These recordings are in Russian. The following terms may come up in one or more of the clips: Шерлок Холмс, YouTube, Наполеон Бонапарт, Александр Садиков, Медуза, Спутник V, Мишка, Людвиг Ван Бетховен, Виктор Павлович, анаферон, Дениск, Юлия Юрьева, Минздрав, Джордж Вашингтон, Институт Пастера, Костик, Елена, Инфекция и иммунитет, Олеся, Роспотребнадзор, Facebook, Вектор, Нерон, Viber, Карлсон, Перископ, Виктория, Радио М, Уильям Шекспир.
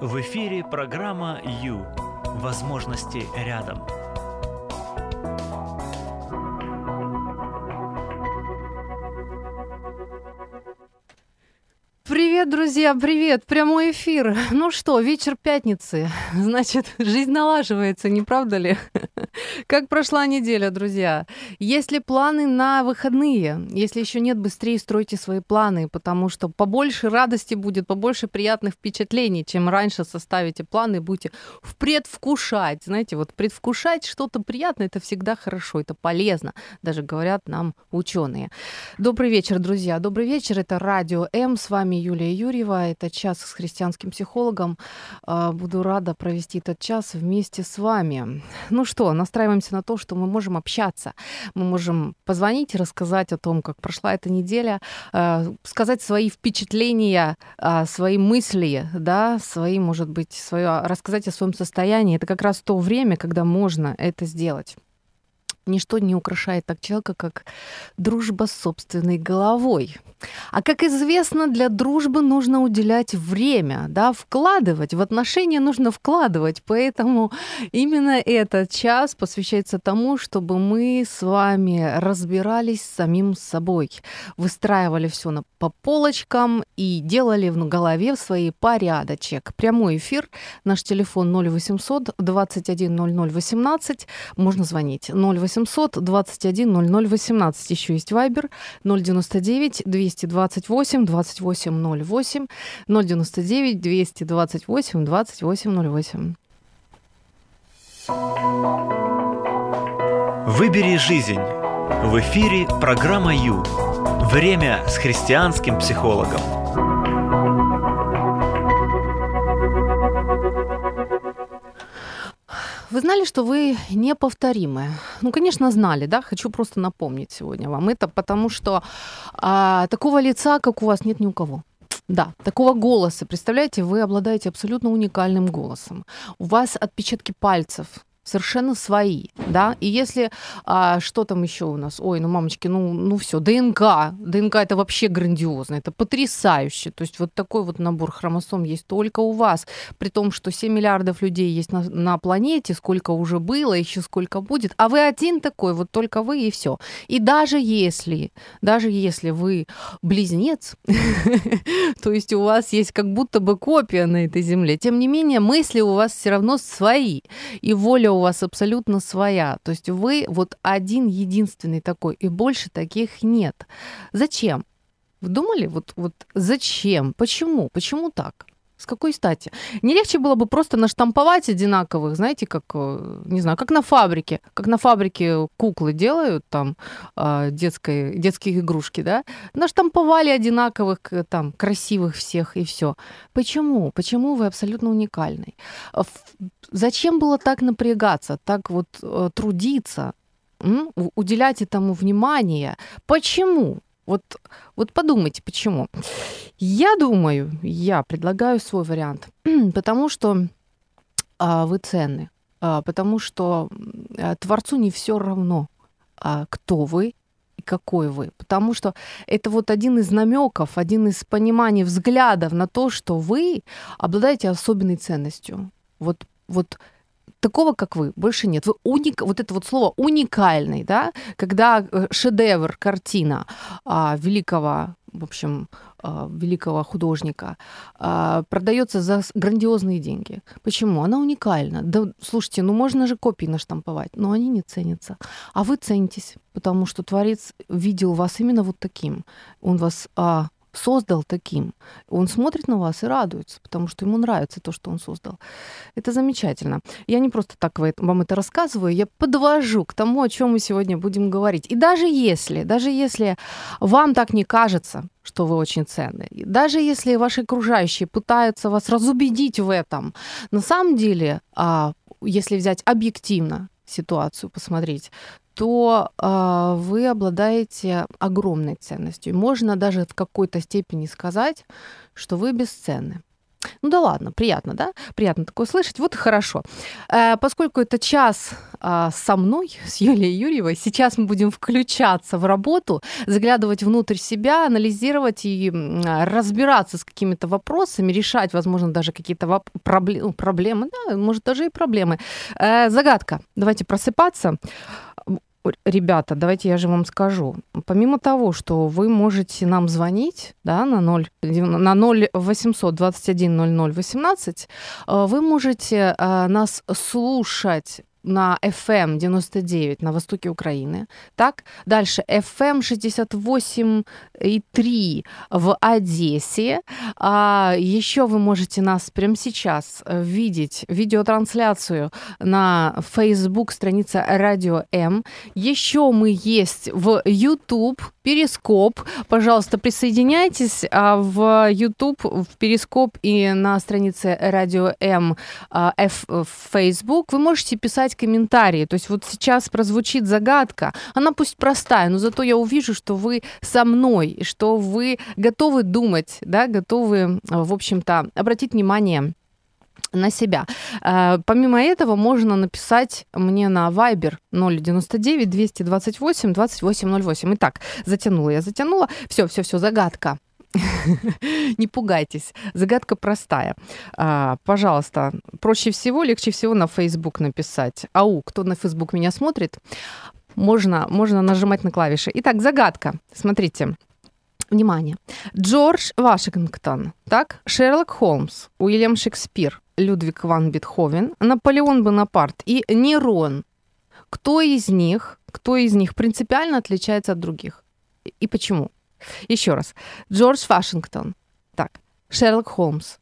В эфире программа «Ю». Возможности рядом. Привет, друзья, привет! Прямой эфир. Ну что, вечер пятницы. Значит, жизнь налаживается, не правда ли? Как прошла неделя, друзья? Есть ли планы на выходные? Если еще нет, быстрее стройте свои планы, потому что побольше радости будет, побольше приятных впечатлений. Чем раньше составите планы, будете предвкушать. Знаете, вот предвкушать что-то приятное, это всегда хорошо, это полезно. Даже говорят нам ученые. Добрый вечер, друзья. Добрый вечер. Это Радио М. С вами Юлия Юрьева. Это час с христианским психологом. Буду рада провести этот час вместе с вами. Ну что, настраиваемся на то, что мы можем общаться. Мы можем позвонить и рассказать о том, как прошла эта неделя, сказать свои впечатления, свои мысли, да, свои, может быть, рассказать о своем состоянии. Это как раз то время, когда можно это сделать. Ничто не украшает так человека, как дружба с собственной головой. А как известно, для дружбы нужно уделять время, да, вкладывать. В отношения нужно вкладывать. Поэтому именно этот час посвящается тому, чтобы мы с вами разбирались с самим собой, выстраивали все по полочкам и делали в голове в своей порядочек. Прямой эфир. Наш телефон 0800 21 00 18. Можно звонить. 0800 21 00 18. Еще есть Вайбер 099 228 28 08, 099 228 28 08. Выбери жизнь. В эфире программа «Ю». Время с христианским психологом. Вы знали, что вы неповторимы? Ну, конечно, знали, да? Хочу просто напомнить сегодня вам это, потому что такого лица, как у вас, нет ни у кого. Да, такого голоса. Представляете, вы обладаете абсолютно уникальным голосом. У вас отпечатки пальцев совершенно свои, да, и если что там еще у нас, ой, ну, мамочки, ну все, ДНК это вообще грандиозно, это потрясающе, то есть вот такой вот набор хромосом есть только у вас, при том, что 7 миллиардов людей есть на планете, сколько уже было, еще сколько будет, а вы один такой, вот только вы и все. И даже если вы близнец, то есть у вас есть как будто бы копия на этой земле, тем не менее, мысли у вас все равно свои, и воля у вас абсолютно своя. То есть вы вот один единственный такой, и больше таких нет. Зачем? Вы думали? Вот зачем? Почему? Почему так? С какой стати? Не легче было бы просто наштамповать одинаковых, знаете, как, не знаю, как на фабрике. Как на фабрике куклы делают, там, детские игрушки, да? Наштамповали одинаковых, там, красивых всех, и всё. Почему? Почему вы абсолютно уникальны? Зачем было так напрягаться, так вот трудиться, уделять этому внимание? Почему? Вот подумайте, почему. Я предлагаю свой вариант, потому что вы ценны, потому что Творцу не все равно, кто вы и какой вы, потому что это вот один из намеков, один из пониманий, взглядов на то, что вы обладаете особенной ценностью. Вот такого, как вы, больше нет. Вы вот это вот слово «уникальный», да, когда шедевр, картина великого художника продается за грандиозные деньги. Почему? Она уникальна. Да, слушайте, ну можно же копии наштамповать, но они не ценятся. А вы ценитесь, потому что Творец видел вас именно вот таким. Он вас создал таким. Он смотрит на вас и радуется, потому что ему нравится то, что он создал. Это замечательно. Я не просто так вам это рассказываю, я подвожу к тому, о чем мы сегодня будем говорить. И даже если вам так не кажется, что вы очень ценны, даже если ваши окружающие пытаются вас разубедить в этом, на самом деле, если взять объективно ситуацию, посмотреть, то вы обладаете огромной ценностью. Можно даже в какой-то степени сказать, что вы бесценны. Ну да ладно, приятно, да? Приятно такое слышать. Вот и хорошо. Поскольку это час со мной, с Юлией Юрьевой, сейчас мы будем включаться в работу, заглядывать внутрь себя, анализировать и разбираться с какими-то вопросами, решать, возможно, даже какие-то проблемы, да, может, даже и проблемы. Загадка. Давайте просыпаться. Ребята, давайте я же вам скажу. Помимо того, что вы можете нам звонить, да, на 0800 21 00 18, вы можете нас слушать на FM 99 на востоке Украины. Так? Дальше FM 68,3 в Одессе. Еще вы можете нас прямо сейчас видеть, видеотрансляцию на Facebook, страница Радио М. Еще мы есть в YouTube, Перископ. Пожалуйста, присоединяйтесь в YouTube, в Перископ и на странице Радио М в Facebook. Вы можете писать комментарии. То есть вот сейчас прозвучит загадка. Она пусть простая, но зато я увижу, что вы со мной, что вы готовы думать, да, готовы, в общем-то, обратить внимание на себя. Помимо этого, можно написать мне на Viber 099-228-2808. Итак, затянула. Все, загадка. Не пугайтесь. Загадка простая. Пожалуйста, проще всего, легче всего на Facebook написать. Ау, кто на Facebook меня смотрит, можно нажимать на клавиши. Итак, загадка. Смотрите. Внимание. Джордж Вашингтон, так? Шерлок Холмс, Уильям Шекспир, Людвиг Ван Бетховен, Наполеон Бонапарт и Нерон. Кто из них принципиально отличается от других? И почему? Еще раз. Джордж Вашингтон, так, Шерлок Холмс,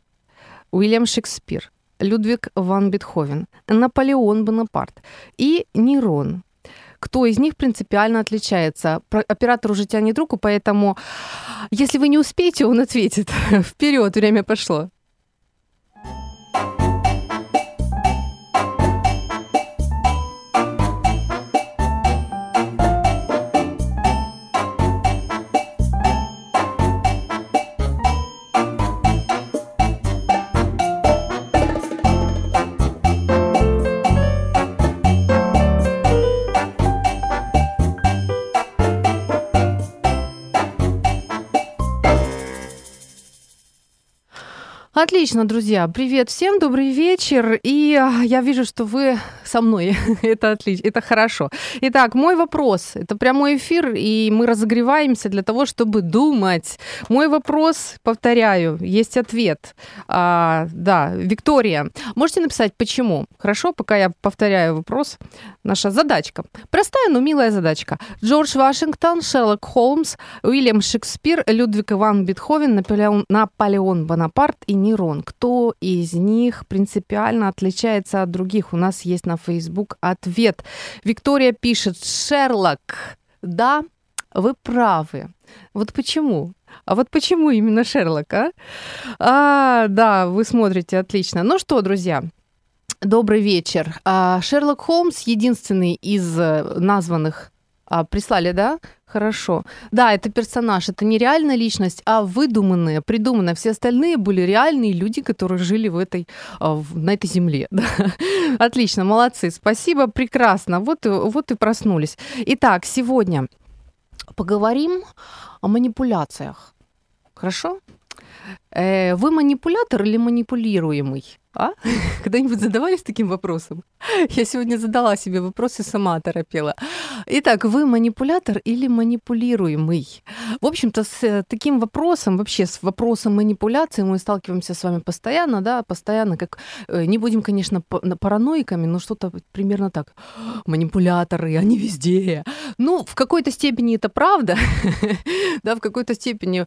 Уильям Шекспир, Людвиг Ван Бетховен, Наполеон Бонапарт и Нерон. Кто из них принципиально отличается? Оператор уже тянет руку, поэтому, если вы не успеете, он ответит. Вперед, время пошло. Отлично, друзья. Привет всем, добрый вечер. И я вижу, что вы со мной. Это отлично, это хорошо. Итак, мой вопрос. Это прямой эфир, и мы разогреваемся для того, чтобы думать. Мой вопрос, повторяю, есть ответ. Да, Виктория, можете написать, почему? Хорошо, пока я повторяю вопрос. Наша задачка. Простая, но милая задачка. Джордж Вашингтон, Шерлок Холмс, Уильям Шекспир, Людвиг Иван Бетховен, Наполеон Бонапарт и Нерон. Кто из них принципиально отличается от других? У нас есть на Facebook ответ. Виктория пишет: Шерлок, да, вы правы. Вот почему? А вот почему именно Шерлок, а? Да, вы смотрите, отлично. Ну что, друзья, добрый вечер. Шерлок Холмс единственный из названных. Прислали, да? Хорошо. Да, это персонаж, это не реальная личность, а выдуманная, придуманная. Все остальные были реальные люди, которые жили на этой земле. Да. Отлично, молодцы, спасибо, прекрасно. Вот и проснулись. Итак, сегодня поговорим о манипуляциях. Хорошо? Вы манипулятор или манипулируемый? А? Когда-нибудь задавались таким вопросом? Я сегодня задала себе вопрос и сама оторопела. Итак, вы манипулятор или манипулируемый? В общем-то, с таким вопросом, вообще с вопросом манипуляции мы сталкиваемся с вами постоянно, да, постоянно, как, не будем, конечно, параноиками, но что-то примерно так. Манипуляторы, они везде. Ну, в какой-то степени это правда, да, в какой-то степени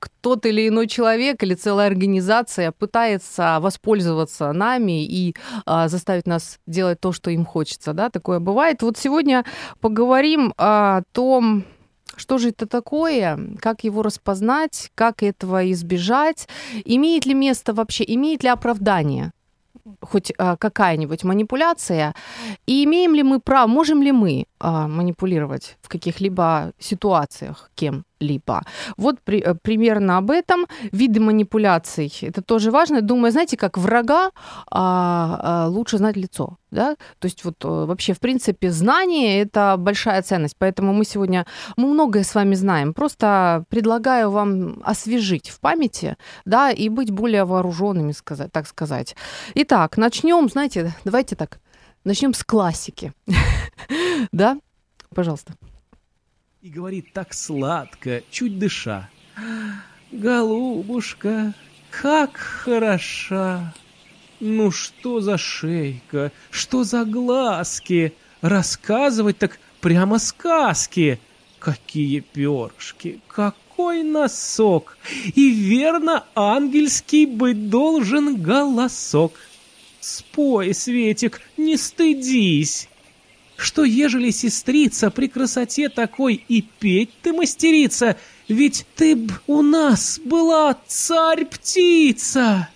кто-то или иной человек или целая организация пытается воспользоваться нами и заставить нас делать то, что им хочется. Да? Такое бывает. Вот сегодня поговорим о том, что же это такое, как его распознать, как этого избежать, имеет ли место вообще, имеет ли оправдание хоть какая-нибудь манипуляция, и имеем ли мы право, можем ли мы манипулировать в каких-либо ситуациях кем-либо. Вот примерно об этом. Виды манипуляций. Это тоже важно. Думаю, знаете, как врага лучше знать лицо. Да? То есть вот вообще, в принципе, знание – это большая ценность. Поэтому мы сегодня многое с вами знаем. Просто предлагаю вам освежить в памяти, да, и быть более вооруженными, так сказать. Итак, начнем, знаете, давайте так. Начнем с классики. Да? Пожалуйста. И говорит так сладко, чуть дыша. Голубушка, как хороша! Ну что за шейка, что за глазки? Рассказывать так прямо сказки. Какие перышки, какой носок! И верно ангельский быть должен голосок. Спой, Светик, не стыдись, что ежели сестрица при красоте такой и петь ты мастерица, ведь ты б у нас была царь-птица.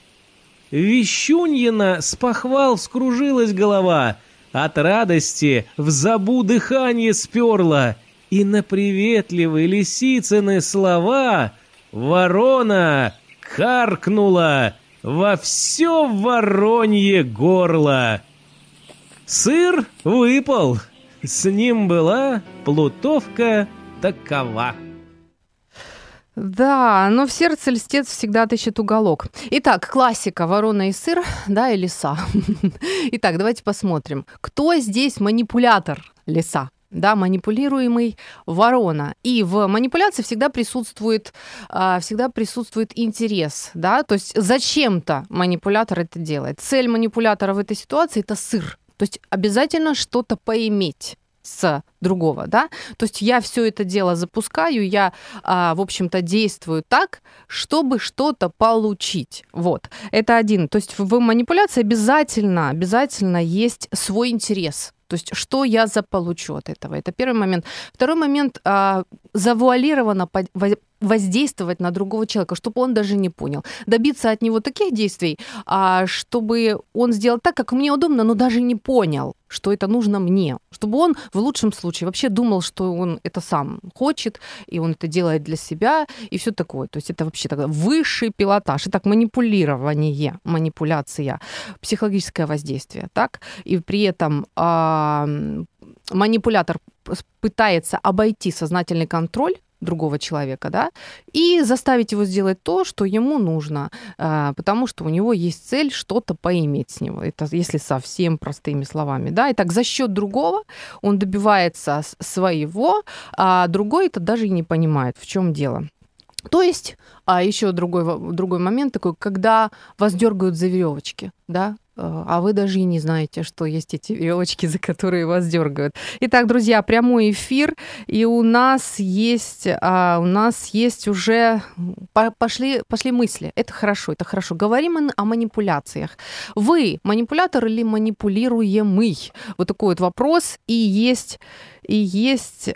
Вещуньина с похвал вскружилась голова, от радости в забу дыхание сперла, и на приветливые лисицыны слова ворона каркнула во все воронье горло. Сыр выпал, с ним была плутовка такова. Да, но в сердце льстец всегда тыщет уголок. Итак, классика «Ворона и сыр», да, и «Лиса». Итак, давайте посмотрим, кто здесь манипулятор «Лиса». Да, манипулируемый ворона. И в манипуляции всегда присутствует интерес. Да? То есть зачем-то манипулятор это делает. Цель манипулятора в этой ситуации – это сыр. То есть обязательно что-то поиметь с другого. Да? То есть я все это дело запускаю, я, в общем-то, действую так, чтобы что-то получить. Вот. Это один. То есть в манипуляции обязательно есть свой интерес. То есть что я заполучу от этого? Это первый момент. Второй момент – завуалированно воздействовать на другого человека, чтобы он даже не понял. Добиться от него таких действий, чтобы он сделал так, как мне удобно, но даже не понял, что это нужно мне. Чтобы он в лучшем случае вообще думал, что он это сам хочет, и он это делает для себя, и все такое. То есть это вообще тогда высший пилотаж. Итак, манипулирование, манипуляция, психологическое воздействие. Так? И при этом манипулятор пытается обойти сознательный контроль другого человека, да, и заставить его сделать то, что ему нужно, потому что у него есть цель что-то поиметь с него, это если совсем простыми словами, да, и так за счет другого он добивается своего, а другой это даже и не понимает, в чем дело. То есть, еще другой момент такой, когда вас дергают за веревочки, да, а вы даже и не знаете, что есть эти веревочки, за которые вас дергают. Итак, друзья, прямой эфир, и у нас есть уже пошли мысли. Это хорошо. Говорим о манипуляциях. Вы манипулятор или манипулируемый? Вот такой вот вопрос, и есть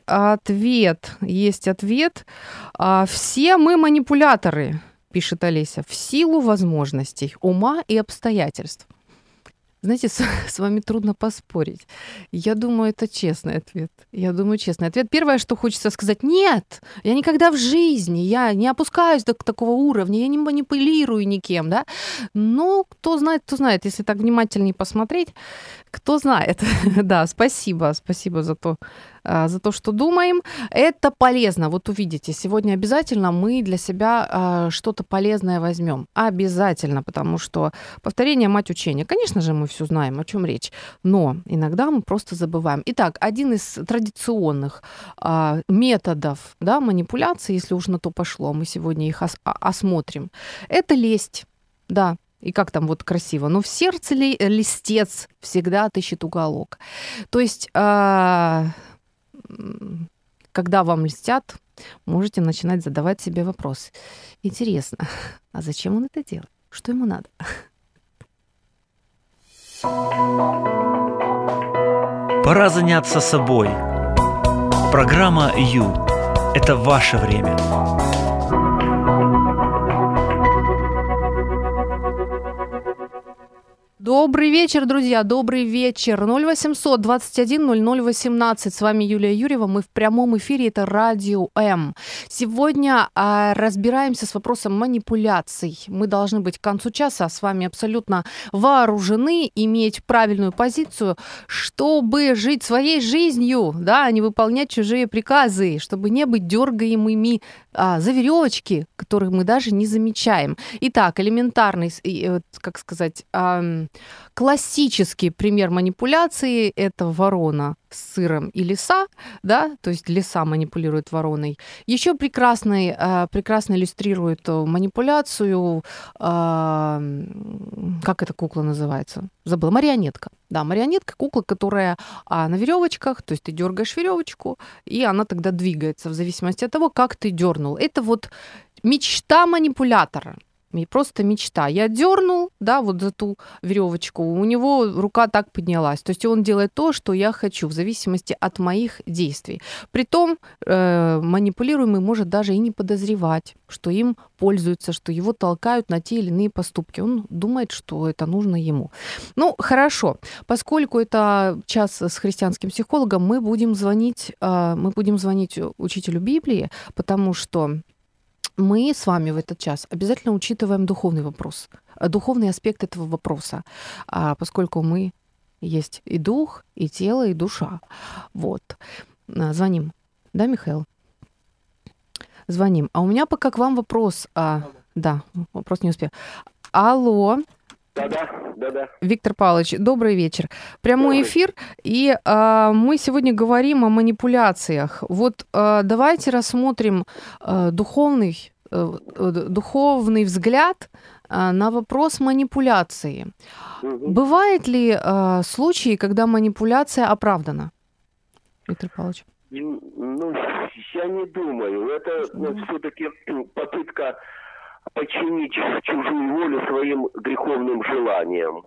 ответ. Есть ответ. Все мы манипуляторы, пишет Олеся, в силу возможностей, ума и обстоятельств. Знаете, с вами трудно поспорить. Я думаю, это честный ответ. Первое, что хочется сказать, нет, я никогда в жизни, я не опускаюсь до такого уровня, я не манипулирую никем, да. Но кто знает, если так внимательнее посмотреть, кто знает. Да, спасибо за то, что думаем. Это полезно, вот увидите, сегодня обязательно мы для себя что-то полезное возьмем. Обязательно, потому что повторение – мать учения. Конечно же, мы все знаем, о чем речь, но иногда мы просто забываем. Итак, один из традиционных методов, да, манипуляции, если уж на то пошло, мы сегодня их осмотрим, это лесть, да. И как там вот красиво. Но в сердце ли листец всегда тыщет уголок. То есть, когда вам льстят, можете начинать задавать себе вопрос. Интересно, а зачем он это делает? Что ему надо? Пора заняться собой. Программа «Ю» – это ваше время. Добрый вечер, друзья, добрый вечер. 0800 21 0018. С вами Юлия Юрьева. Мы в прямом эфире. Это Радио М. Сегодня разбираемся с вопросом манипуляций. Мы должны быть к концу часа с вами абсолютно вооружены, иметь правильную позицию, чтобы жить своей жизнью, да, а не выполнять чужие приказы, чтобы не быть дергаемыми за веревочки, которые мы даже не замечаем. Итак, элементарный, как сказать, классический пример манипуляции – это ворона с сыром и лиса, да, то есть лиса манипулирует вороной. Еще прекрасно иллюстрирует манипуляцию, как эта кукла называется? Забыла, марионетка. Да, марионетка, кукла, которая на веревочках, то есть ты дергаешь веревочку, и она тогда двигается в зависимости от того, как ты дернул. Это вот мечта манипулятора. Просто мечта. Я дернул, да, вот за ту веревочку. У него рука так поднялась. То есть он делает то, что я хочу, в зависимости от моих действий. Притом манипулируемый может даже и не подозревать, что им пользуются, что его толкают на те или иные поступки. Он думает, что это нужно ему. Ну, хорошо. Поскольку это час с христианским психологом, мы будем звонить учителю Библии, потому что мы с вами в этот час обязательно учитываем духовный вопрос, духовный аспект этого вопроса, поскольку мы есть и дух, и тело, и душа. Вот. Звоним. Да, Михаил? Звоним. А у меня пока к вам вопрос. Да, вопрос не успел. Алло. Да. Виктор Павлович, добрый вечер. Прямой эфир. И мы сегодня говорим о манипуляциях. Вот давайте рассмотрим духовный взгляд на вопрос манипуляции. Угу. Бывают ли случаи, когда манипуляция оправдана? Виктор Павлович. Ну, я не думаю. Это все-таки попытка подчинить чужую волю своим греховным желаниям.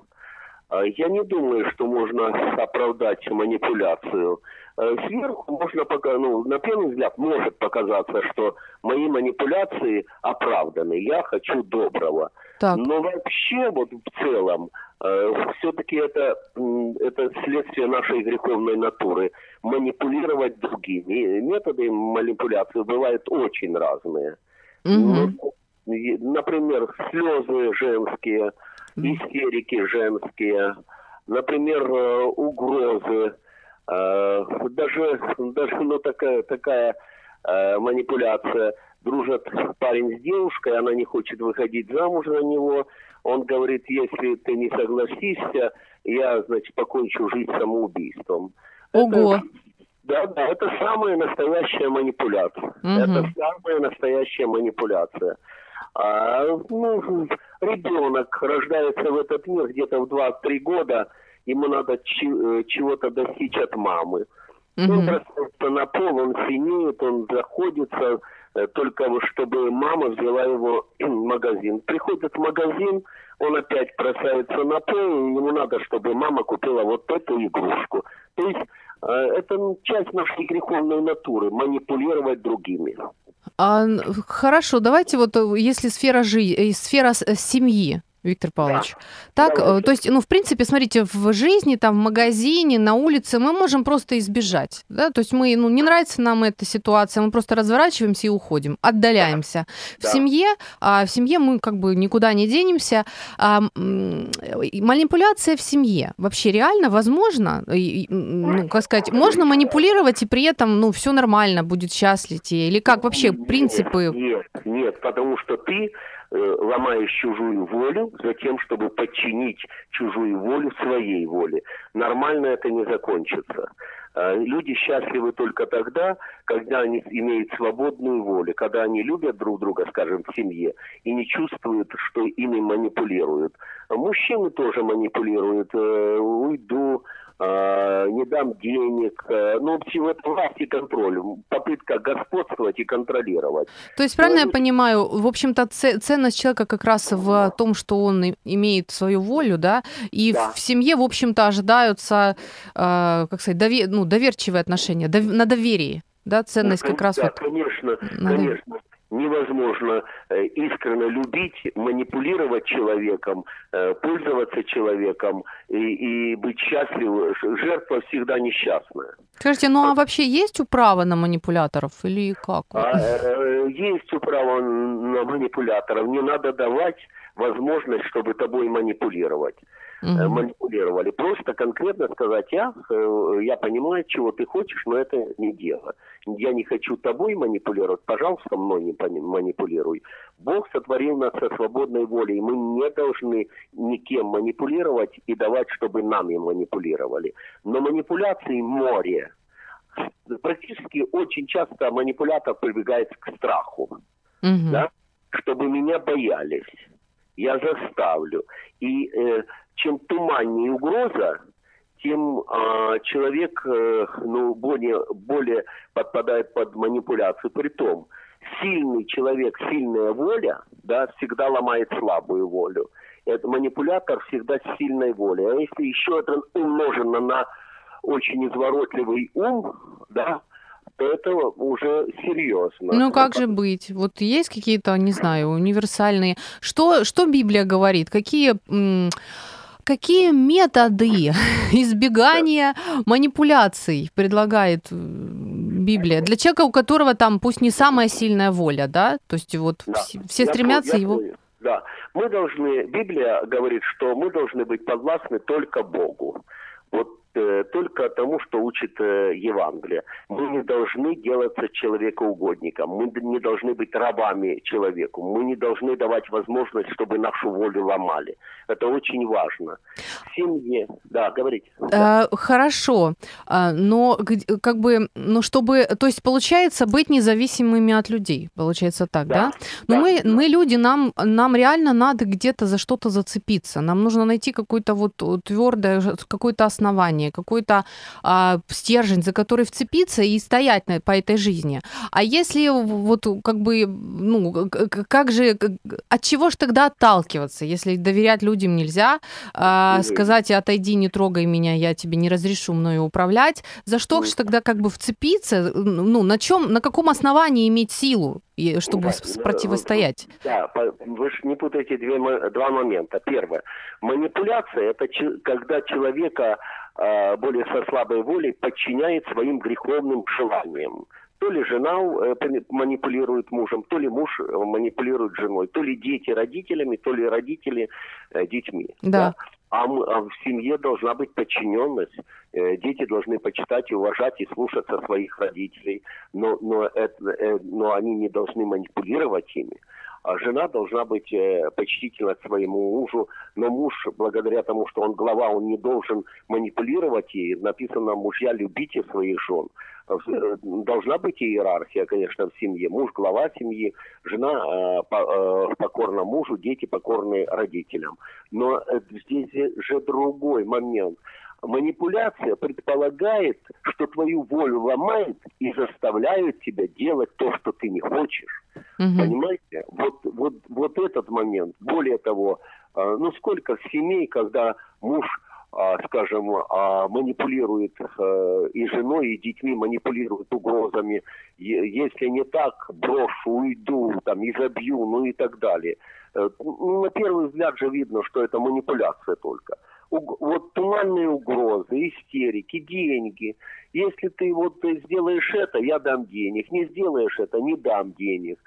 Я не думаю, что можно оправдать манипуляцию. Сверху можно пока, на первый взгляд может показаться, что мои манипуляции оправданы. Я хочу доброго. Так. Но вообще вот в целом все-таки это следствие нашей греховной натуры. Манипулировать другими. Методы манипуляции бывают очень разные. Угу. Например, слезы женские, истерики женские, например, угрозы, даже такая манипуляция. Дружит парень с девушкой, она не хочет выходить замуж за него. Он говорит, если ты не согласишься, я, значит, покончу жизнь самоубийством. Ого! Да, это самая настоящая манипуляция. Угу. Это самая настоящая манипуляция. Ребенок рождается в этот мир где-то в 2-3 года, ему надо чего-то достичь от мамы. Mm-hmm. Он бросается на пол, он синеет, он заходится, только чтобы мама взяла его в магазин. Приходит в магазин, он опять бросается на пол, ему надо, чтобы мама купила вот эту игрушку. То есть это часть нашей греховной натуры, манипулировать другими. Хорошо, давайте вот, если сфера семьи, Виктор Павлович. Да. Так, да, то есть, в принципе, смотрите, в жизни, там, в магазине, на улице мы можем просто избежать, да, то есть мы, не нравится нам эта ситуация, мы просто разворачиваемся и уходим, отдаляемся. Да. В семье мы как бы никуда не денемся. Манипуляция в семье вообще реально возможно, как сказать, можно манипулировать и при этом, все нормально, будет счастлив, или как вообще принципы? Нет, потому что ты ломаешь чужую волю за тем, чтобы подчинить чужую волю своей воле. Нормально это не закончится. Люди счастливы только тогда, когда они имеют свободную волю, когда они любят друг друга, скажем, в семье, и не чувствуют, что ими манипулируют. Мужчины тоже манипулируют. Уйду, не дам денег. Власть и контроль. Попытка господствовать и контролировать. То есть, правильно я понимаю, в общем-то, ценность человека как раз в том, что он имеет свою волю, да? И в семье, в общем-то, ожидаются, доверчивые отношения, на доверии, да? Ценность как раз... Да, конечно. невозможно искренне любить, манипулировать человеком, пользоваться человеком и быть счастливым. Жертва всегда несчастная. Скажите, ну а вообще есть управа на манипуляторов или как? Есть управа на манипуляторов. Не надо давать возможность, чтобы тобой манипулировать. Mm-hmm. Манипулировали. Просто конкретно сказать: я понимаю, чего ты хочешь, но это не дело. Я не хочу тобой манипулировать, пожалуйста, мной не манипулируй. Бог сотворил нас со свободной волей, мы не должны никем манипулировать и давать, чтобы нам им манипулировали. Но манипуляции море. Практически очень часто манипулятор прибегает к страху. Mm-hmm. Да? Чтобы меня боялись. Я заставлю. И чем туманнее угроза, тем человек более подпадает под манипуляцию. Притом сильный человек, сильная воля, да, всегда ломает слабую волю. Это манипулятор всегда с сильной волей. А если еще это умножено на очень изворотливый ум, да, то это уже серьезно. Ну как же быть? Вот есть какие-то, не знаю, универсальные... Что Библия говорит? Какие методы избегания манипуляций предлагает Библия? Для человека, у которого там пусть не самая сильная воля, да? То есть вот да. все стремятся его... Да, мы должны... Библия говорит, что мы должны быть подвластны только Богу. Вот только тому, что учит Евангелие. Мы не должны делаться человекоугодником, мы не должны быть рабами человеку, мы не должны давать возможность, чтобы нашу волю ломали. Это очень важно. В семье, да, говорите. Да. Хорошо, но как бы, ну чтобы, то есть получается быть независимыми от людей, получается так, да? Но да? мы люди, нам реально надо где-то за что-то зацепиться, нам нужно найти какое-то вот твердое, какое-то основание, какой-то стержень, за который вцепиться и стоять по этой жизни. А если вот как бы, ну, как же, от чего же тогда отталкиваться, если доверять людям нельзя, сказать: отойди, не трогай меня, я тебе не разрешу мною управлять, за что же тогда как бы вцепиться, ну, на каком основании иметь силу, чтобы противостоять? Да, вы же не путайте два момента. Первое. Манипуляция – это когда человека более со слабой волей подчиняет своим греховным желаниям. То ли жена манипулирует мужем, то ли муж манипулирует женой, то ли дети родителями, то ли родители детьми. Да. А в семье должна быть подчиненность. Дети должны почитать, уважать и слушаться своих родителей, но они не должны манипулировать ими. А жена должна быть почтительна к своему мужу, но муж, благодаря тому, что он глава, он не должен манипулировать ей. Написано: мужья, любите своих жен. Должна быть иерархия, конечно, в семье. Муж – глава семьи, жена покорна мужу, дети покорны родителям. Но здесь же другой момент. Манипуляция предполагает, что твою волю ломают и заставляют тебя делать то, что ты не хочешь. Угу. Понимаете? Вот этот момент. Более того, ну сколько семей, когда муж, скажем, манипулирует и женой, и детьми, манипулирует угрозами. Если не так, брошу, уйду, там, и забью, ну и так далее. На первый взгляд же видно, что это манипуляция только. Вот туманные угрозы, истерики, деньги. Если ты вот сделаешь это, я дам денег. Не сделаешь это, не дам денег.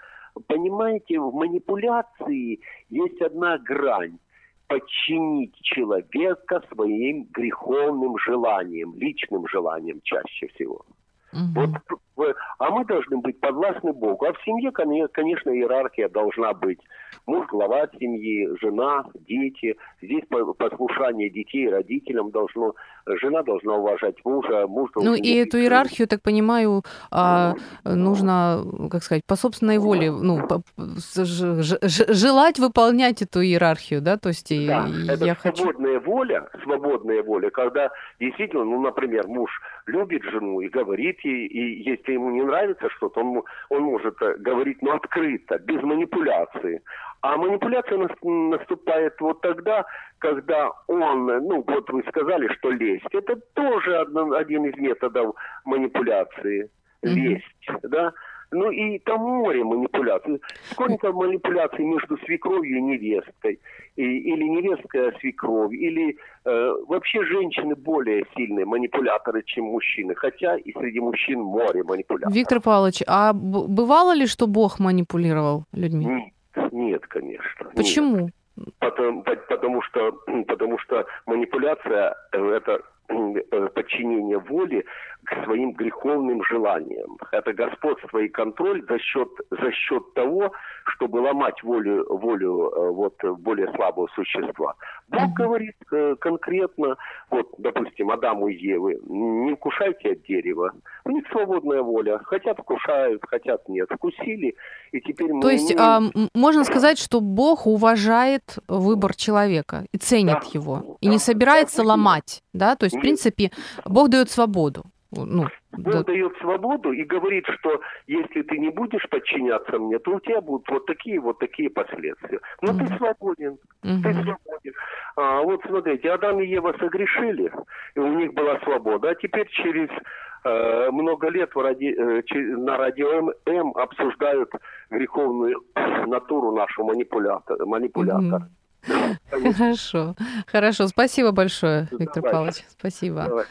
Понимаете, в манипуляции есть одна грань. Подчинить человека своим греховным желаниям, личным желаниям чаще всего. Угу. Вот, а мы должны быть подвластны Богу. А в семье, конечно, иерархия должна быть. Муж, глава семьи, жена, дети. Здесь послушание детей родителям должно... Жена должна уважать мужа, муж должен... Ну и эту иерархию, так понимаю, нужно, как сказать, по собственной воле, ну, желать выполнять эту иерархию, да? То есть да, это свободная воля, когда действительно, ну, например, муж любит жену и говорит ей, и если ему не нравится что-то, он может говорить, но открыто, без манипуляции. А манипуляция наступает вот тогда, когда он, ну вот вы сказали, что лесть, это тоже один из методов манипуляции, лесть, да, Ну и там море манипуляций. Сколько манипуляций между свекровью и невесткой. Или невестка свекровь. Или вообще женщины более сильные манипуляторы, чем мужчины. Хотя и среди мужчин море манипуляторов. Виктор Павлович, а бывало ли, что Бог манипулировал людьми? Нет, конечно. Почему? Нет. Потому что манипуляция – это подчинение воли к своим греховным желаниям. Это господство и контроль за счет того, чтобы ломать волю вот, более слабого существа. Бог говорит конкретно, вот, допустим, Адаму и Еве: не вкушайте от дерева. У них свободная воля. Хотят вкушают, хотят нет. Вкусили, и теперь мы... То есть можно сказать, что Бог уважает выбор человека и ценит его, и не собирается ломать, да? То есть, в принципе, Бог дает свободу. Бог дает свободу и говорит, что если ты не будешь подчиняться мне, то у тебя будут вот такие последствия. Но ты свободен. Ты свободен. А вот смотрите, Адам и Ева согрешили, и у них была свобода. А теперь через много лет на Радио М обсуждают греховную натуру нашу манипулятора. Хорошо. Спасибо большое, Виктор Павлович. Спасибо. Давай.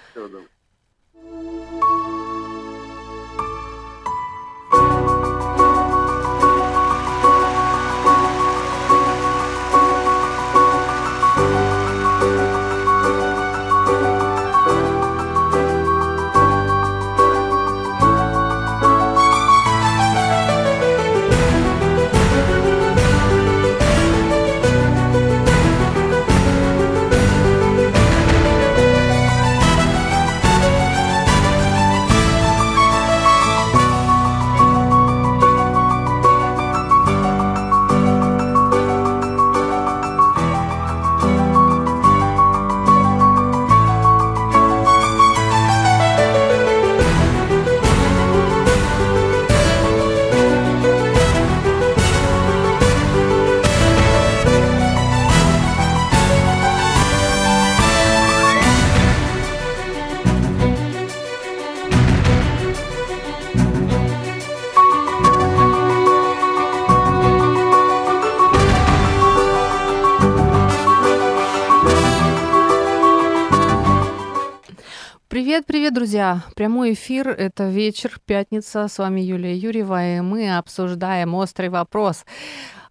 Привет, друзья! Прямой эфир, это вечер, пятница, с вами Юлия Юрьева, и мы обсуждаем острый вопрос.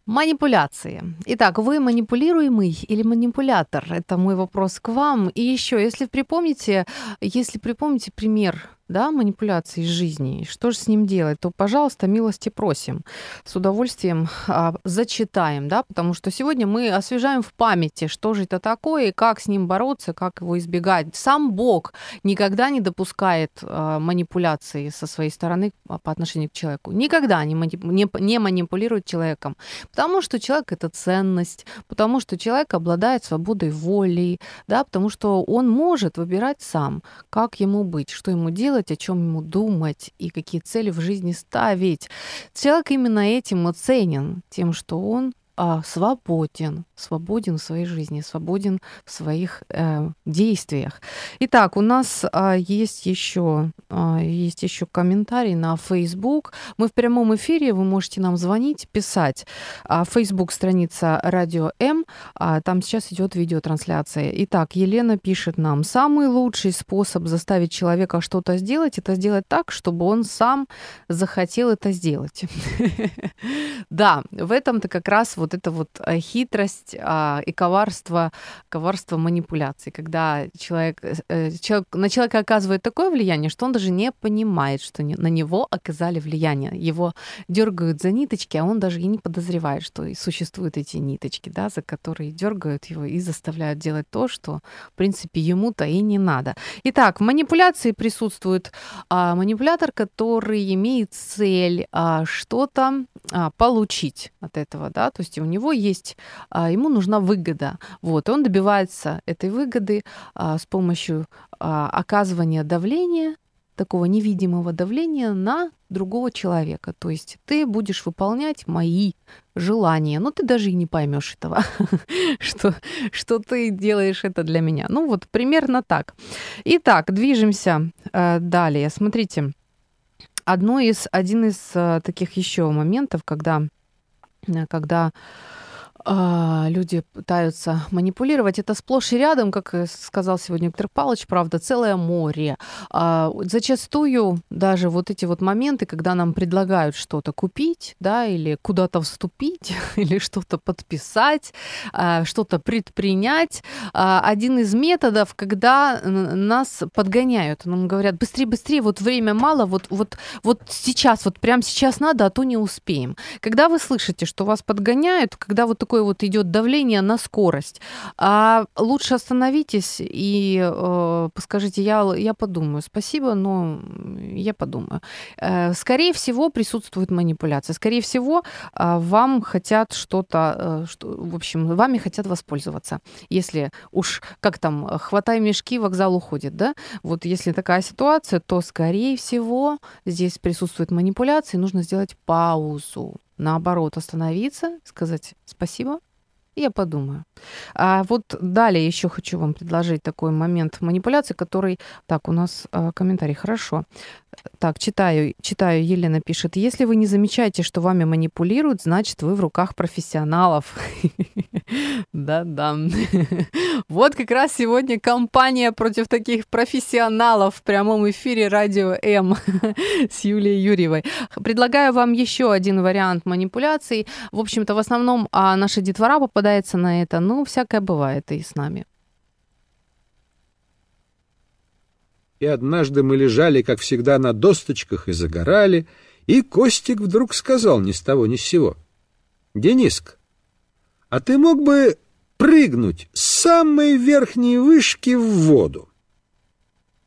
Манипуляции. Итак, вы манипулируемый или манипулятор? Это мой вопрос к вам. И еще, если припомните пример, да, манипуляции из жизни, что же с ним делать, то, пожалуйста, милости просим. С удовольствием зачитаем, да, потому что сегодня мы освежаем в памяти, что же это такое, и как с ним бороться, как его избегать. Сам Бог никогда не допускает манипуляции со своей стороны по отношению к человеку. Никогда не манипулирует человеком. Потому что человек — это ценность, потому что человек обладает свободой воли, да, потому что он может выбирать сам, как ему быть, что ему делать, о чем ему думать и какие цели в жизни ставить. Человек именно этим и ценен, тем, что он свободен в своей жизни, свободен в своих действиях. Итак, у нас есть еще комментарий на Facebook. Мы в прямом эфире, вы можете нам звонить, писать. Facebook страница Радио М, там сейчас идет видеотрансляция. Итак, Елена пишет нам: самый лучший способ заставить человека что-то сделать — это сделать так, чтобы он сам захотел это сделать. Да, в этом-то как раз вот эта вот хитрость и коварство манипуляций, когда человек на человека оказывает такое влияние, что он даже не понимает, что на него оказали влияние. Его дергают за ниточки, а он даже и не подозревает, что и существуют эти ниточки, да, за которые дергают его и заставляют делать то, что, в принципе, ему-то и не надо. Итак, в манипуляции присутствует манипулятор, который имеет цель что-то получить от этого, да, то есть у него есть, ему нужна выгода, вот, и он добивается этой выгоды с помощью оказывания давления, такого невидимого давления на другого человека, то есть ты будешь выполнять мои желания, но ты даже и не поймешь этого, что ты делаешь это для меня, ну вот примерно так. Итак, движемся далее, смотрите. Один из таких еще моментов, когда люди пытаются манипулировать. Это сплошь и рядом, как сказал сегодня Виктор Павлович, правда, целое море. Зачастую даже вот эти вот моменты, когда нам предлагают что-то купить, да, или куда-то вступить, или что-то подписать, что-то предпринять. Один из методов, когда нас подгоняют. Нам говорят, быстрее, вот время мало, вот сейчас, вот прямо сейчас надо, а то не успеем. Когда вы слышите, что вас подгоняют, когда вот такой вот идет давление на скорость. А лучше остановитесь и скажите, я подумаю, спасибо, но я подумаю. Скорее всего, присутствует манипуляция. Скорее всего, вам хотят вами хотят воспользоваться. Если уж, как там, хватай мешки, вокзал уходит, да? Вот если такая ситуация, то, скорее всего, здесь присутствует манипуляция, и нужно сделать паузу. Наоборот, остановиться, сказать спасибо, я подумаю. А вот далее еще хочу вам предложить такой момент манипуляции, который... Так, у нас комментарий, хорошо. Так, читаю, Елена пишет. Если вы не замечаете, что вами манипулируют, значит, вы в руках профессионалов. Да-да. Вот как раз сегодня кампания против таких профессионалов в прямом эфире Радио М с Юлией Юрьевой. Предлагаю вам еще один вариант манипуляций. В общем-то, в основном наша детвора попадается на это, но всякое бывает и с нами. И однажды мы лежали, как всегда, на досточках и загорали, и Костик вдруг сказал ни с того ни с сего: «Дениск, а ты мог бы прыгнуть с самой верхней вышки в воду?»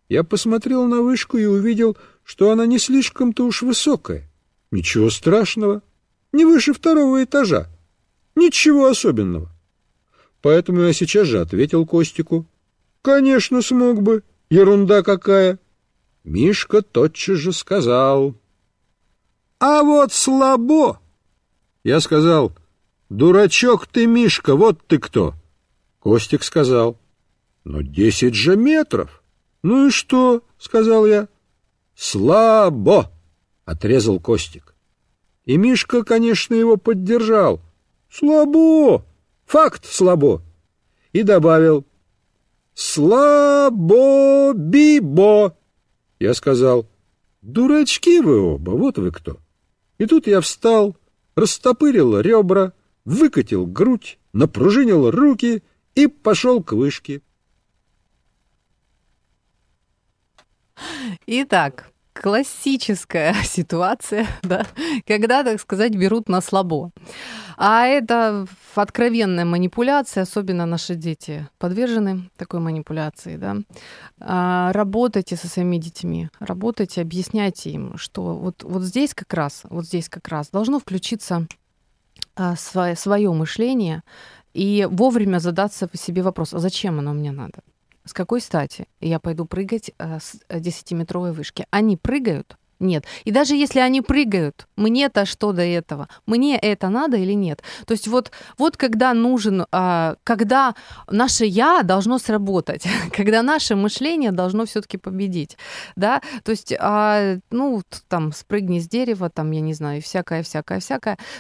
Я посмотрел на вышку и увидел, что она не слишком-то уж высокая. Ничего страшного, не выше второго этажа, ничего особенного. Поэтому я сейчас же ответил Костику: «Конечно, смог бы. Ерунда какая!» Мишка тотчас же сказал: «А вот слабо!» Я сказал: «Дурачок ты, Мишка, вот ты кто!» Костик сказал: «Ну, 10 же метров!» «Ну и что?» — сказал я. «Слабо!» — отрезал Костик. И Мишка, конечно, его поддержал. «Слабо! Факт слабо!» И добавил: «Слабо-бибо!» Я сказал: «Дурачки вы оба, вот вы кто!» И тут я встал, растопырил ребра, выкатил грудь, напружинил руки и пошел к вышке. Итак, классическая ситуация, да, когда, так сказать, берут на слабо. А это откровенная манипуляция, особенно наши дети подвержены такой манипуляции, да. Работайте со своими детьми, работайте, объясняйте им, что вот здесь как раз должно включиться свое мышление и вовремя задаться себе вопрос: а зачем оно мне надо? С какой стати я пойду прыгать с 10-метровой вышки? Они прыгают? Нет. И даже если они прыгают, мне-то что до этого? Мне это надо или нет? То есть вот когда нужен, когда наше «я» должно сработать, когда наше мышление должно все-таки победить, да? То есть, там, спрыгни с дерева, там, я не знаю, всякое. То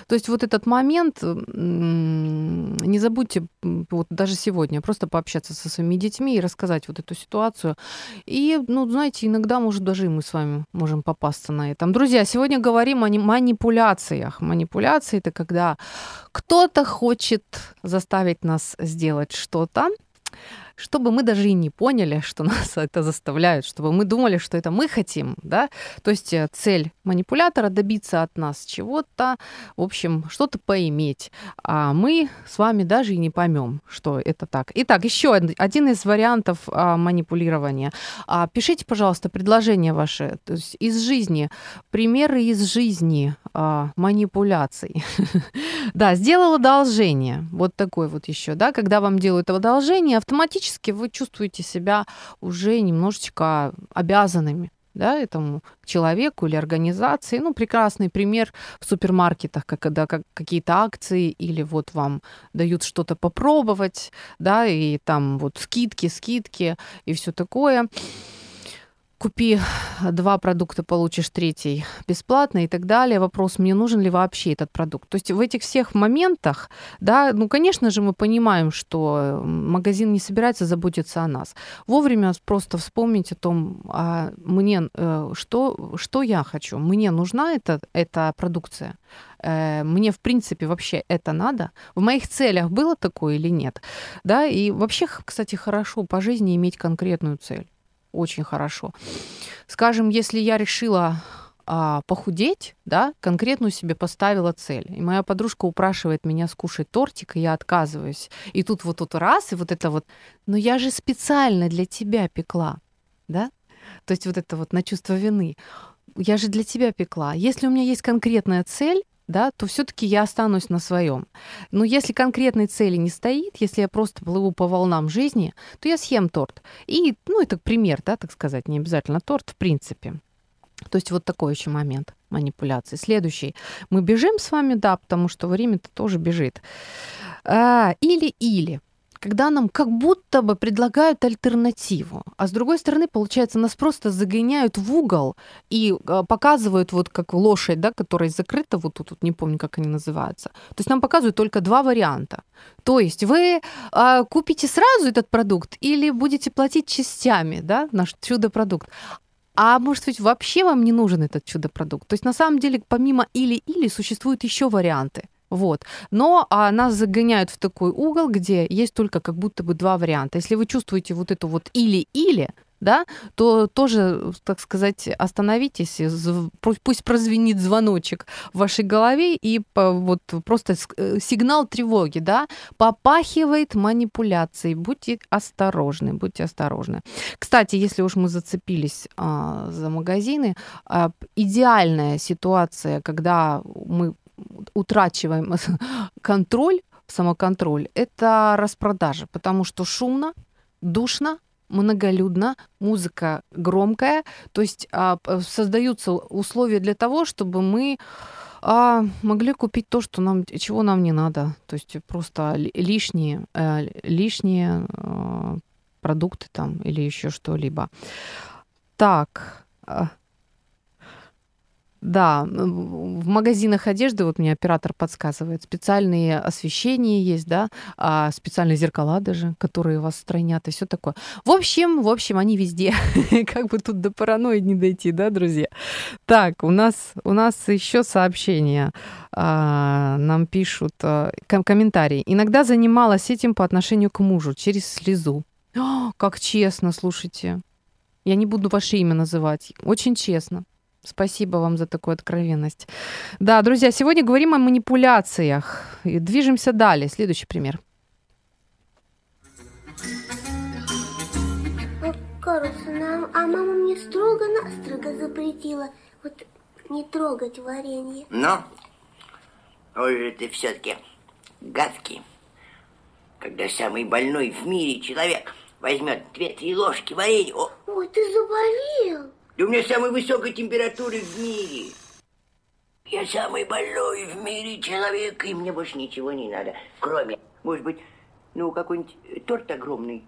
есть вот этот момент, не забудьте вот даже сегодня просто пообщаться со своими детьми и рассказать вот эту ситуацию. И, знаете, иногда, может, даже и мы с вами можем попасть на этом. Друзья, сегодня говорим о манипуляциях. Манипуляции — это когда кто-то хочет заставить нас сделать что-то, чтобы мы даже и не поняли, что нас это заставляют, чтобы мы думали, что это мы хотим, да? То есть цель манипулятора — добиться от нас чего-то, в общем, что-то поиметь. А мы с вами даже и не поймем, что это так. Итак, еще один из вариантов манипулирования. Пишите, пожалуйста, предложения ваши, то есть из жизни, примеры из жизни манипуляций. Да, сделал одолжение. Вот такой вот еще, да? Когда вам делают одолжение, автоматически вы чувствуете себя уже немножечко обязанными, да, этому человеку или организации. Прекрасный пример в супермаркетах, когда какие-то акции или вот вам дают что-то попробовать, да, и там вот скидки и все такое. купи 2 продукта, получишь 3 бесплатно и так далее. Вопрос, мне нужен ли вообще этот продукт? То есть в этих всех моментах, да, ну, конечно же, мы понимаем, что магазин не собирается заботиться о нас. Вовремя просто вспомнить о том, что я хочу. Мне нужна эта продукция. Мне, в принципе, вообще это надо. В моих целях было такое или нет? Да, и вообще, кстати, хорошо по жизни иметь конкретную цель. Очень хорошо. Скажем, если я решила похудеть, да, конкретную себе поставила цель. И моя подружка упрашивает меня скушать тортик, и я отказываюсь. И тут вот тут раз, и вот это вот. Но я же специально для тебя пекла, да? То есть вот это вот на чувство вины. Я же для тебя пекла. Если у меня есть конкретная цель, да, то все-таки я останусь на своем. Но если конкретной цели не стоит, если я просто плыву по волнам жизни, то я съем торт. И, ну, это пример, да, так сказать, не обязательно торт, в принципе. То есть вот такой еще момент манипуляции. Следующий. Мы бежим с вами, да, потому что время-то тоже бежит. Или-или. Когда нам как будто бы предлагают альтернативу, а с другой стороны, получается, нас просто загоняют в угол и показывают вот как лошадь, да, которая закрыта, вот тут не помню, как они называются. То есть нам показывают только 2 варианта. То есть вы купите сразу этот продукт или будете платить частями, да, наш чудо-продукт. А может быть, вообще вам не нужен этот чудо-продукт? То есть на самом деле помимо или-или существуют еще варианты. Вот. Но нас загоняют в такой угол, где есть только как будто бы 2 варианта. Если вы чувствуете вот эту вот или-или, да, то тоже, так сказать, остановитесь, пусть прозвенит звоночек в вашей голове и вот просто сигнал тревоги, да, попахивает манипуляцией. Будьте осторожны, будьте осторожны. Кстати, если уж мы зацепились за магазины, идеальная ситуация, когда мы утрачиваем контроль, самоконтроль, это распродажи, потому что шумно, душно, многолюдно, музыка громкая, то есть создаются условия для того, чтобы мы могли купить то, что нам, чего нам не надо, то есть просто лишние продукты там или еще что-либо. Так. Да, в магазинах одежды, вот мне оператор подсказывает, специальные освещения есть, да, специальные зеркала даже, которые вас стройнят и все такое. В общем, они везде. Как бы тут до паранойи не дойти, да, друзья? Так, у нас еще сообщение. Нам пишут комментарии. Иногда занималась этим по отношению к мужу через слезу. О, как честно, слушайте. Я не буду ваше имя называть. Очень честно. Спасибо вам за такую откровенность. Да, друзья, сегодня говорим о манипуляциях. И движемся далее. Следующий пример. Карлсон, а мама мне строго-настрого запретила вот не трогать варенье. Но, ой же ты все-таки гадкий. Когда самый больной в мире человек возьмет 2-3 ложки варенья... Ой, ты заболел! Да у меня самая высокая температура в мире. Я самый больной в мире человек, и мне больше ничего не надо. Кроме, может быть, ну, какой-нибудь торт огромный,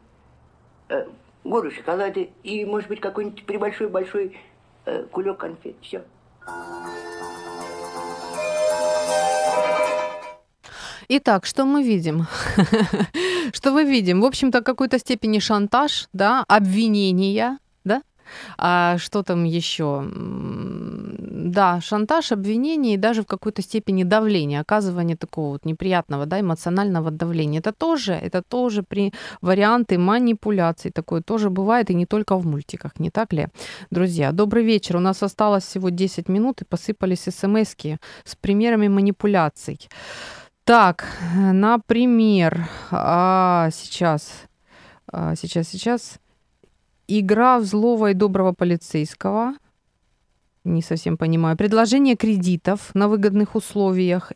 гору шоколада и, может быть, какой-нибудь прибольшой-большой кулек конфет. Все. Итак, что мы видим? Что мы видим? В общем-то, в какой-то степени шантаж, да, обвинения, да? А что там еще? Да, шантаж, обвинение и даже в какой-то степени давление, оказывание такого вот неприятного, да, эмоционального давления. Это тоже варианты манипуляций. Такое тоже бывает, и не только в мультиках, не так ли? Друзья, добрый вечер. У нас осталось всего 10 минут, и посыпались смс-ки с примерами манипуляций. Так, например, сейчас. Игра в злого и доброго полицейского. не совсем понимаю, предложение кредитов на выгодных условиях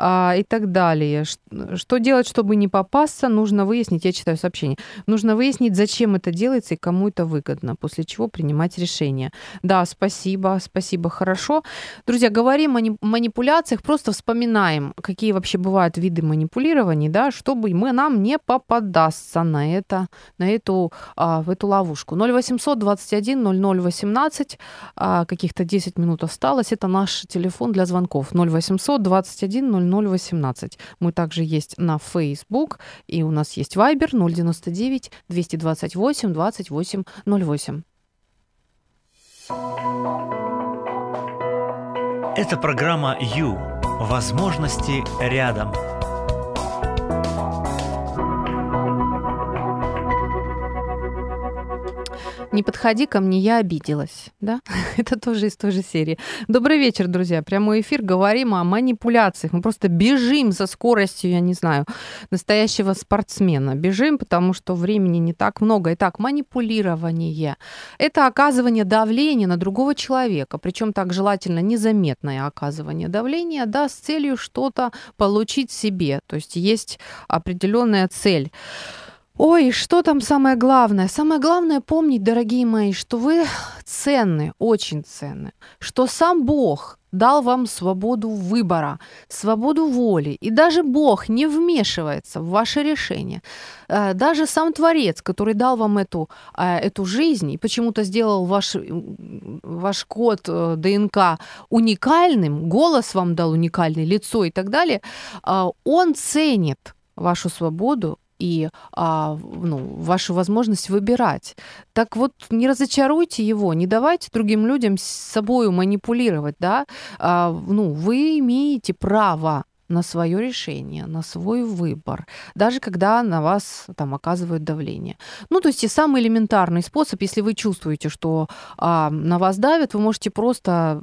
и так далее. Что делать, чтобы не попасться, нужно выяснить, я читаю сообщение, нужно выяснить, зачем это делается и кому это выгодно, после чего принимать решение. Да, спасибо, спасибо, хорошо. Друзья, говорим о манипуляциях, просто вспоминаем, какие вообще бывают виды манипулирований, да, чтобы нам не попадаться в эту ловушку. 0800 21 00 18, каких-то 10 минут осталось. Это наш телефон для звонков. 0800 21 00 18. Мы также есть на Facebook, и у нас есть Viber 099 228 28 08. Это программа «Ю». Возможности рядом. «Не подходи ко мне, я обиделась». Да? Это тоже из той же серии. Добрый вечер, друзья. Прямой эфир. Говорим о манипуляциях. Мы просто бежим со скоростью, я не знаю, настоящего спортсмена. Бежим, потому что времени не так много. Итак, манипулирование. Это оказывание давления на другого человека. Причем так желательно незаметное оказывание давления, да, с целью что-то получить себе. То есть определенная цель. Ой, что там самое главное? Самое главное помнить, дорогие мои, что вы ценны, очень ценны, что сам Бог дал вам свободу выбора, свободу воли, и даже Бог не вмешивается в ваше решение. Даже сам Творец, который дал вам эту жизнь и почему-то сделал ваш код ДНК уникальным, голос вам дал уникальный, лицо и так далее, он ценит вашу свободу и вашу возможность выбирать. Так вот, не разочаруйте его, не давайте другим людям с собой манипулировать, да? Вы имеете право на свое решение, на свой выбор, даже когда на вас там оказывают давление. То есть и самый элементарный способ, если вы чувствуете, что на вас давят, вы можете просто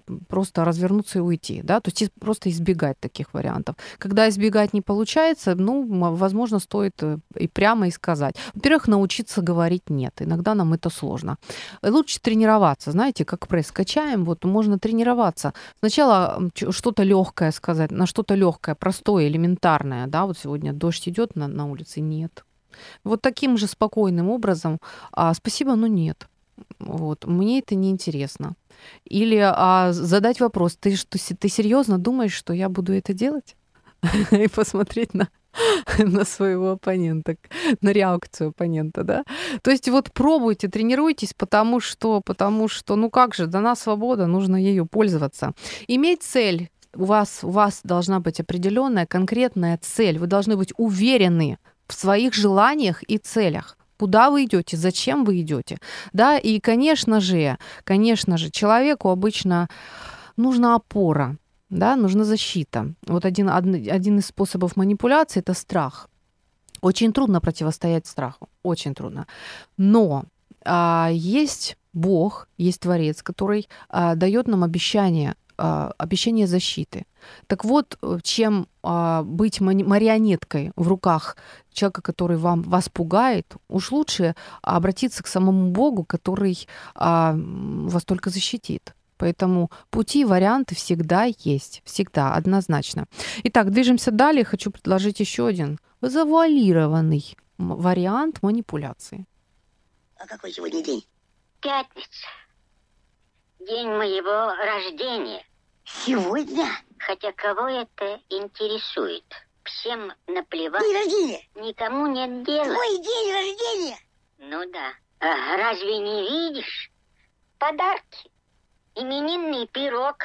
развернуться и уйти, да, то есть просто избегать таких вариантов. Когда избегать не получается, возможно, стоит и прямо и сказать. Во-первых, научиться говорить «нет», иногда нам это сложно. Лучше тренироваться, знаете, как пресс качаем, можно тренироваться. Сначала что-то легкое сказать, на что-то легкое, простое, элементарное, да, сегодня дождь идет на улице, нет. Таким же спокойным образом, спасибо, но нет. Мне это неинтересно. Или задать вопрос, ты серьезно думаешь, что я буду это делать? И посмотреть на своего оппонента, на реакцию оппонента, да? То есть пробуйте, тренируйтесь, потому что, как же, дана свобода, нужно ею пользоваться. Иметь цель. У вас должна быть определенная конкретная цель. Вы должны быть уверены в своих желаниях и целях. Куда вы идете, зачем вы идете. Да, и, конечно же, человеку обычно нужна опора, да, нужна защита. Один из способов манипуляции — это страх. Очень трудно противостоять страху. Очень трудно. Но есть Бог, есть Творец, который дает нам обещание защиты. Так вот, чем быть марионеткой в руках человека, который вас пугает, уж лучше обратиться к самому Богу, который вас только защитит. Поэтому пути, варианты всегда есть, всегда, однозначно. Итак, движемся далее. Хочу предложить еще один завуалированный вариант манипуляции. А какой сегодня день? Пятница. День моего рождения. Сегодня? Хотя кого это интересует? Всем наплевать. День рождения. Никому нет дела. Твой день рождения. Ну да. А разве не видишь? Подарки. Именинный пирог,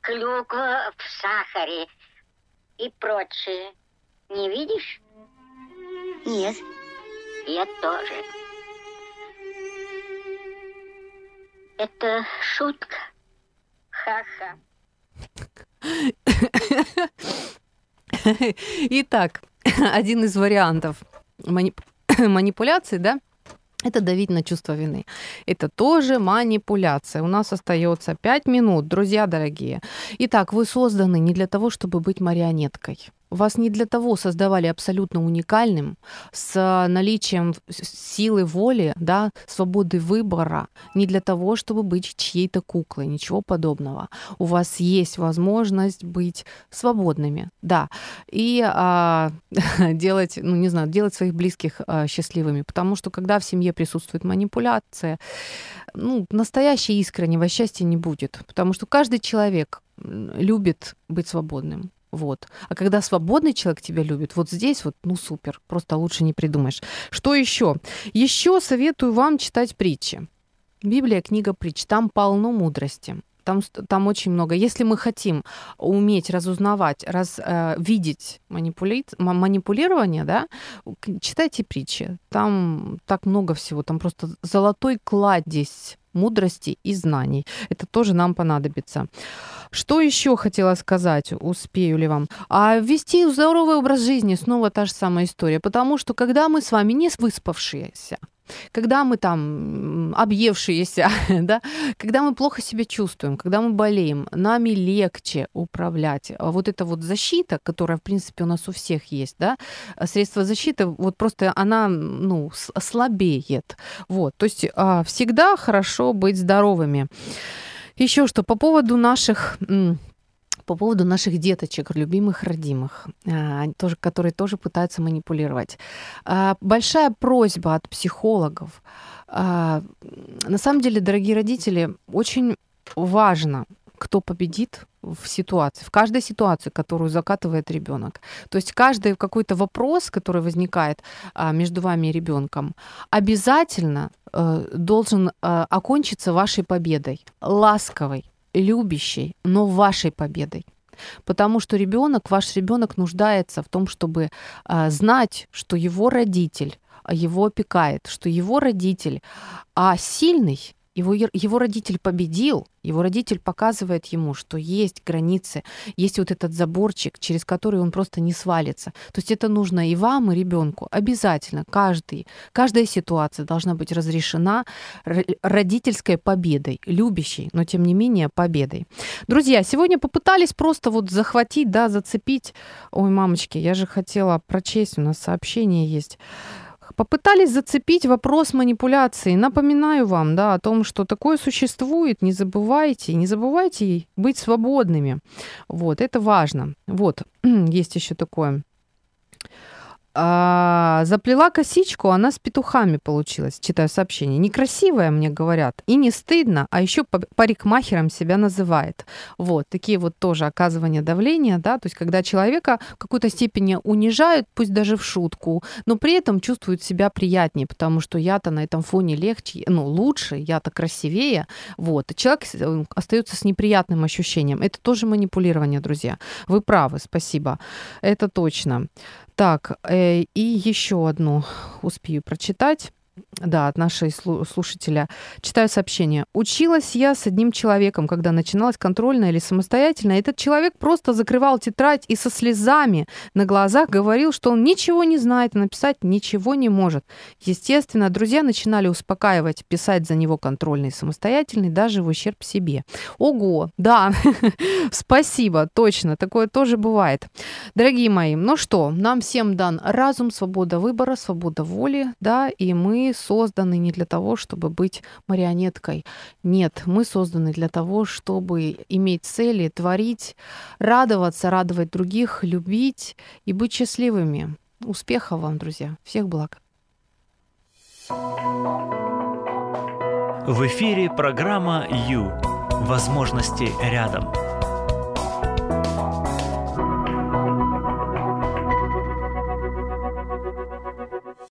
клюква в сахаре и прочее. Не видишь? Нет. Я тоже. Это шутка. Ха-ха. Итак, один из вариантов манипуляции, да, это давить на чувство вины. Это тоже манипуляция. У нас остается 5 минут, друзья дорогие. Итак, вы созданы не для того, чтобы быть марионеткой. вас не для того создавали абсолютно уникальным, с наличием силы воли, да, свободы выбора, не для того, чтобы быть чьей-то куклой, ничего подобного. У вас есть возможность быть свободными, да, и делать, ну не знаю, делать своих близких счастливыми, потому что когда в семье присутствует манипуляция, ну, настоящего искреннего счастья не будет, потому что каждый человек любит быть свободным. Вот. А когда свободный человек тебя любит, вот здесь вот, ну супер, просто лучше не придумаешь. Что еще? Еще советую вам читать притчи. Библия, книга притч, там полно мудрости. Там очень много. Если мы хотим уметь разузнавать, видеть манипулирование, да, читайте притчи. Там так много всего. Там просто золотой кладезь мудрости и знаний. Это тоже нам понадобится. Что еще хотела сказать, успею ли вам? Вести здоровый образ жизни, снова та же самая история. Потому что когда мы с вами не выспавшиеся, когда мы там объевшиеся, да, когда мы плохо себя чувствуем, когда мы болеем, нами легче управлять. Вот эта вот защита, которая, в принципе, у нас у всех есть, да, средства защиты, вот просто она, ну, слабеет. Вот, то есть всегда хорошо быть здоровыми. Еще что по поводу наших... По поводу наших деточек, любимых, родимых, которые тоже пытаются манипулировать. Большая просьба от психологов. На самом деле, дорогие родители, очень важно, кто победит в ситуации, в каждой ситуации, которую закатывает ребенок. То есть каждый какой-то вопрос, который возникает между вами и ребенком, обязательно должен окончиться вашей победой, ласковой, любящей, но вашей победой. Потому что ваш ребенок нуждается в том, чтобы знать, что его родитель его опекает, что его родитель сильный, его родитель победил, его родитель показывает ему, что есть границы, есть вот этот заборчик, через который он просто не свалится. То есть это нужно и вам, и ребенку. Обязательно каждая ситуация должна быть разрешена родительской победой, любящей, но тем не менее победой. Друзья, сегодня попытались просто вот захватить, да, зацепить. Ой, мамочки, я же хотела прочесть, у нас сообщение есть. Попытались зацепить вопрос манипуляции. Напоминаю вам, да, о том, что такое существует. Не забывайте быть свободными. Вот, это важно. Вот, есть еще такое. Заплела косичку, она с петухами получилась. Читаю сообщение. Некрасивая, мне говорят, и не стыдно, а еще парикмахером себя называет. Вот, такие вот тоже оказывания давления, да, то есть когда человека в какой-то степени унижают, пусть даже в шутку, но при этом чувствует себя приятнее, потому что я-то на этом фоне легче, ну, лучше, я-то красивее, вот. И человек остается с неприятным ощущением. Это тоже манипулирование, друзья. Вы правы, спасибо. Это точно. Так, и еще одну успею прочитать. Да, от нашей слушателя. Читаю сообщение. Училась я с одним человеком, когда начиналась контрольная или самостоятельная. Этот человек просто закрывал тетрадь и со слезами на глазах говорил, что он ничего не знает, написать ничего не может. Естественно, друзья начинали успокаивать, писать за него контрольный и самостоятельный, даже в ущерб себе. Ого, да, спасибо, точно, такое тоже бывает. Дорогие мои, ну что, нам всем дан разум, свобода выбора, свобода воли, да, и мы созданы не для того, чтобы быть марионеткой. Нет, мы созданы для того, чтобы иметь цели, творить, радоваться, радовать других, любить и быть счастливыми. Успехов вам, друзья. Всех благ. В эфире программа «Ю». Возможности рядом.